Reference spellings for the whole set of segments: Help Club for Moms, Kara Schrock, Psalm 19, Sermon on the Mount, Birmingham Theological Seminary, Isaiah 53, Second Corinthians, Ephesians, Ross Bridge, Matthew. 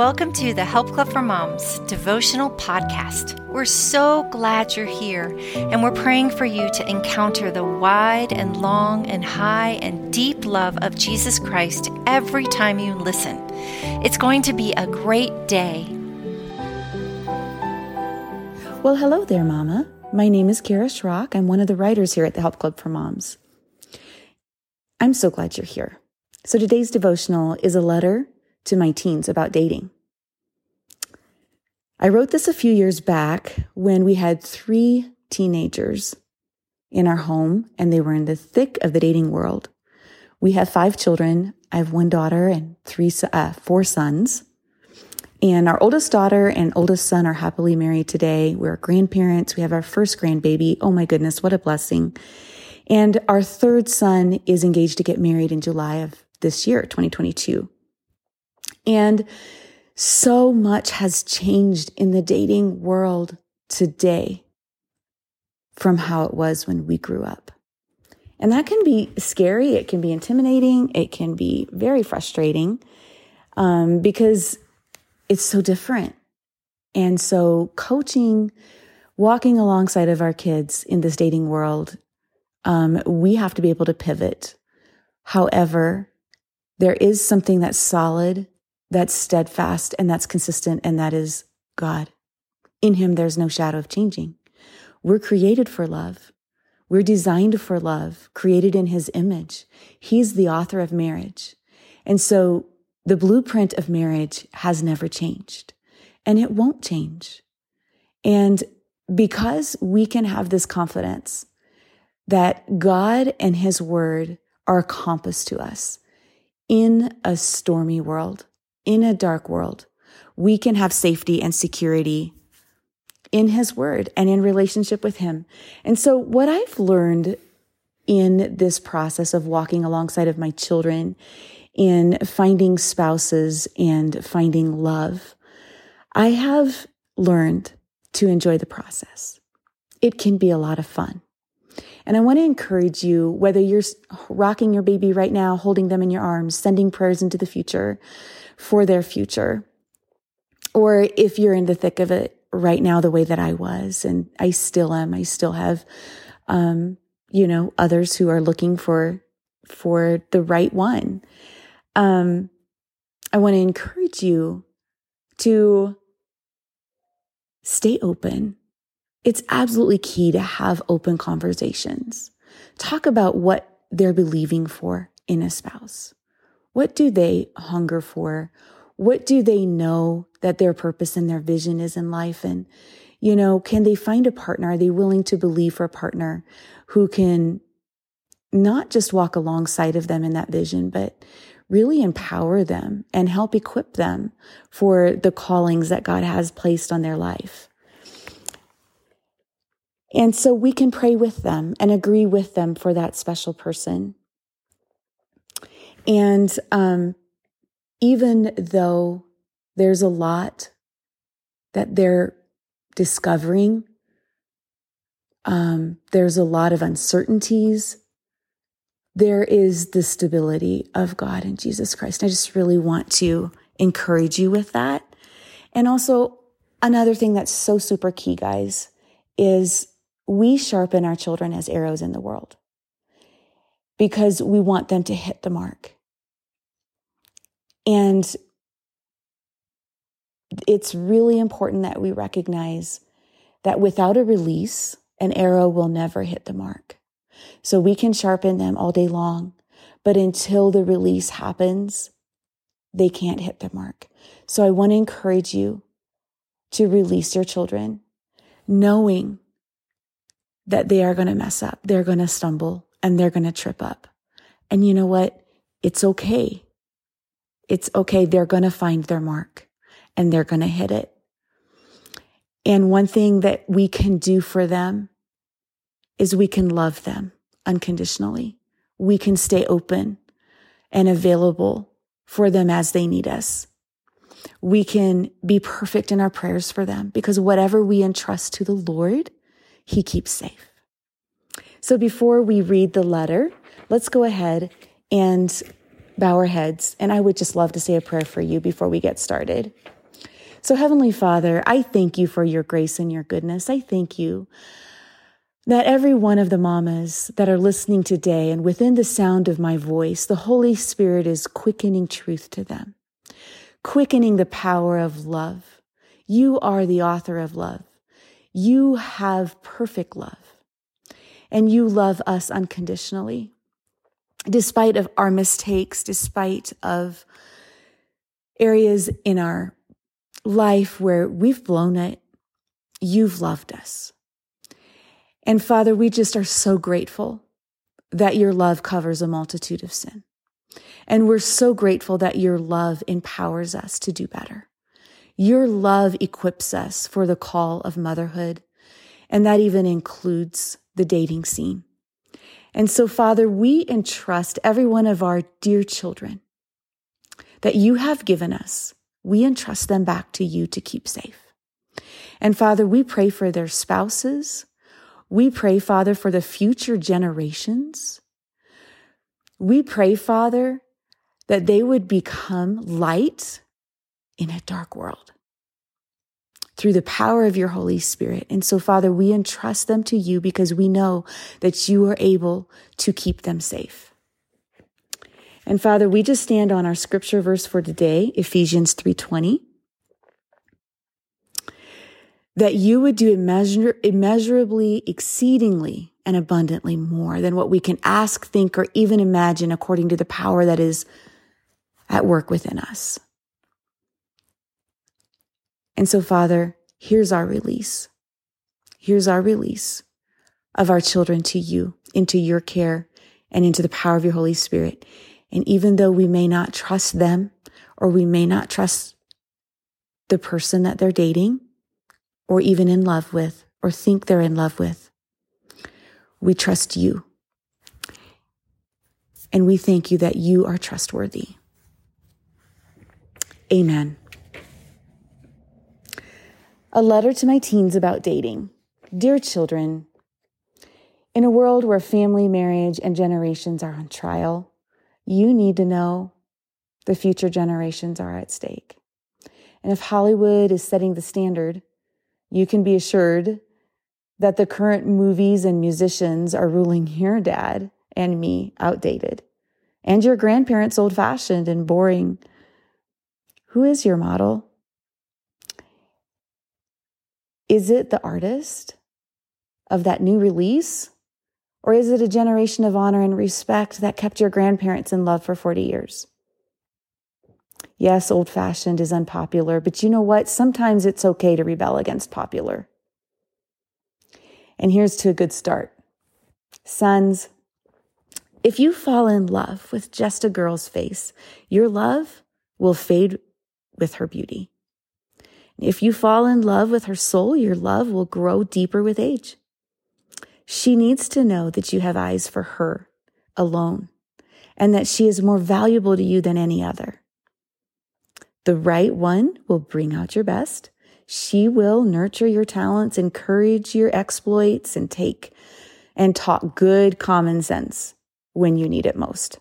Welcome to the Help Club for Moms devotional podcast. We're so glad you're here, and we're praying for you to encounter the wide and long and high and deep love of Jesus Christ every time you listen. It's going to be a great day. Well, hello there, Mama. My name is Kara Schrock. I'm one of the writers here at the Help Club for Moms. I'm so glad you're here. So today's devotional is a letter to my teens about dating. I wrote this a few years back when we had 3 teenagers in our home and they were in the thick of the dating world. We have 5 children. I have 1 daughter and 4 sons. And our oldest daughter and oldest son are happily married today. We're grandparents. We have our first grandbaby. Oh my goodness, what a blessing. And our third son is engaged to get married in July of this year, 2022. And so much has changed in the dating world today from how it was when we grew up. And that can be scary. It can be intimidating. It can be very frustrating because it's so different. And so coaching, walking alongside of our kids in this dating world, we have to be able to pivot. However, there is something that's solid, that's steadfast, and that's consistent, and that is God. In Him, there's no shadow of changing. We're created for love. We're designed for love, created in His image. He's the author of marriage. And so the blueprint of marriage has never changed, and it won't change. And because we can have this confidence that God and His Word are a compass to us in a stormy world, in a dark world, we can have safety and security in His Word and in relationship with Him. And so what I've learned in this process of walking alongside of my children, in finding spouses and finding love, I have learned to enjoy the process. It can be a lot of fun. And I want to encourage you, whether you're rocking your baby right now, holding them in your arms, sending prayers into the future, for their future, or if you're in the thick of it right now, the way that I was, and I still am. I still have, others who are looking for the right one. I want to encourage you to stay open. It's absolutely key to have open conversations. Talk about what they're believing for in a spouse. What do they hunger for? What do they know that their purpose and their vision is in life? And, can they find a partner? Are they willing to believe for a partner who can not just walk alongside of them in that vision, but really empower them and help equip them for the callings that God has placed on their life? And so we can pray with them and agree with them for that special person. And even though there's a lot that they're discovering, there's a lot of uncertainties, there is the stability of God and Jesus Christ. And I just really want to encourage you with that. And also, another thing that's so super key, guys, is we sharpen our children as arrows in the world, because we want them to hit the mark. And it's really important that we recognize that without a release, an arrow will never hit the mark. So we can sharpen them all day long, but until the release happens, they can't hit the mark. So I want to encourage you to release your children, knowing that they are going to mess up, they're going to stumble, and they're going to trip up. And you know what? It's okay. It's okay. They're going to find their mark and they're going to hit it. And one thing that we can do for them is we can love them unconditionally. We can stay open and available for them as they need us. We can be perfect in our prayers for them, because whatever we entrust to the Lord, He keeps safe. So before we read the letter, let's go ahead and bow our heads, and I would just love to say a prayer for you before we get started. So Heavenly Father, I thank you for your grace and your goodness. I thank you that every one of the mamas that are listening today and within the sound of my voice, the Holy Spirit is quickening truth to them, quickening the power of love. You are the author of love. You have perfect love, and you love us unconditionally. Despite of our mistakes, despite of areas in our life where we've blown it, you've loved us. And Father, we just are so grateful that your love covers a multitude of sin. And we're so grateful that your love empowers us to do better. Your love equips us for the call of motherhood, and that even includes the dating scene. And so, Father, we entrust every one of our dear children that you have given us. We entrust them back to you to keep safe. And Father, we pray for their spouses. We pray, Father, for the future generations. We pray, Father, that they would become light in a dark world through the power of your Holy Spirit. And so, Father, we entrust them to you because we know that you are able to keep them safe. And Father, we just stand on our scripture verse for today, Ephesians 3:20, that you would do immeasurably, exceedingly, and abundantly more than what we can ask, think, or even imagine according to the power that is at work within us. And so, Father, here's our release. Here's our release of our children to you, into your care, and into the power of your Holy Spirit. And even though we may not trust them, or we may not trust the person that they're dating, or even in love with, or think they're in love with, we trust you. And we thank you that you are trustworthy. Amen. A letter to my teens about dating. Dear children, in a world where family, marriage, and generations are on trial, you need to know the future generations are at stake. And if Hollywood is setting the standard, you can be assured that the current movies and musicians are ruling your dad and me outdated, and your grandparents old-fashioned and boring. Who is your model? Is it the artist of that new release? Or is it a generation of honor and respect that kept your grandparents in love for 40 years? Yes, old-fashioned is unpopular, but you know what? Sometimes it's okay to rebel against popular. And here's to a good start. Sons, if you fall in love with just a girl's face, your love will fade with her beauty. If you fall in love with her soul, your love will grow deeper with age. She needs to know that you have eyes for her alone and that she is more valuable to you than any other. The right one will bring out your best. She will nurture your talents, encourage your exploits, and talk good common sense when you need it most.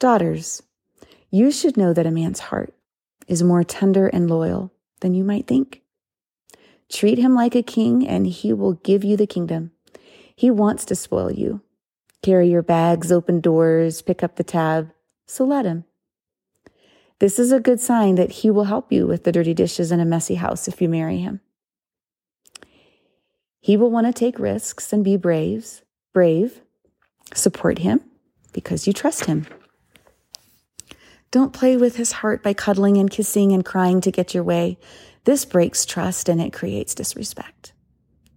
Daughters, you should know that a man's heart is more tender and loyal than you might think. Treat him like a king, and he will give you the kingdom. He wants to spoil you. Carry your bags, open doors, pick up the tab, so let him. This is a good sign that he will help you with the dirty dishes in a messy house if you marry him. He will want to take risks and be brave. Support him because you trust him. Don't play with his heart by cuddling and kissing and crying to get your way. This breaks trust and it creates disrespect.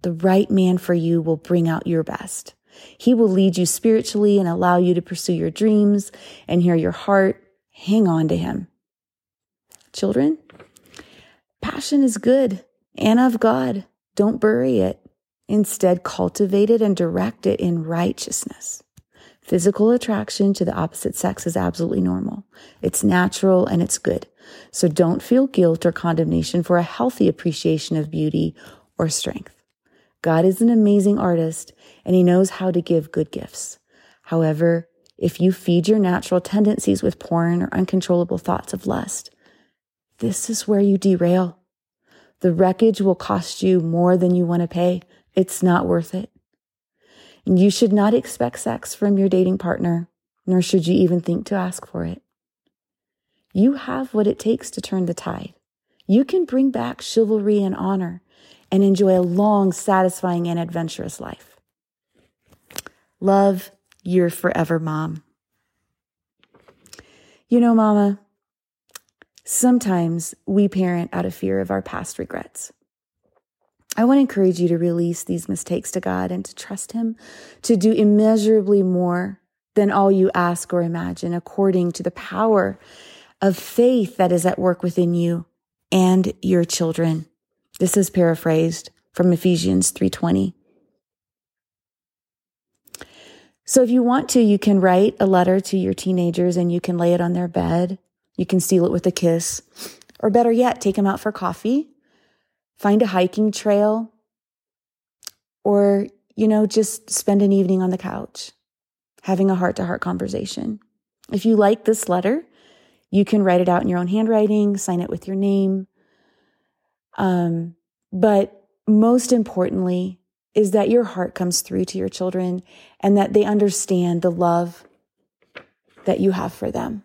The right man for you will bring out your best. He will lead you spiritually and allow you to pursue your dreams and hear your heart. Hang on to him. Children, passion is good and of God. Don't bury it. Instead, cultivate it and direct it in righteousness. Physical attraction to the opposite sex is absolutely normal. It's natural and it's good. So don't feel guilt or condemnation for a healthy appreciation of beauty or strength. God is an amazing artist and he knows how to give good gifts. However, If you feed your natural tendencies with porn or uncontrollable thoughts of lust, this is where you derail. The wreckage will cost you more than you want to pay. It's not worth it. And you should not expect sex from your dating partner, nor should you even think to ask for it. You have what it takes to turn the tide. You can bring back chivalry and honor and enjoy a long, satisfying, and adventurous life. Love, your forever mom. You know, Mama, sometimes we parent out of fear of our past regrets. I want to encourage you to release these mistakes to God and to trust Him to do immeasurably more than all you ask or imagine, according to the power of faith that is at work within you and your children. This is paraphrased from Ephesians 3:20. So if you want to, you can write a letter to your teenagers and you can lay it on their bed. You can seal it with a kiss, or better yet, take them out for coffee. Find a hiking trail, or, just spend an evening on the couch, having a heart-to-heart conversation. If you like this letter, you can write it out in your own handwriting, sign it with your name. But most importantly is that your heart comes through to your children and that they understand the love that you have for them.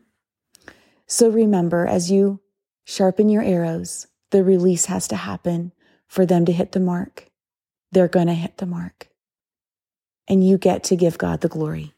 So remember, as you sharpen your arrows, the release has to happen for them to hit the mark. They're going to hit the mark. And you get to give God the glory.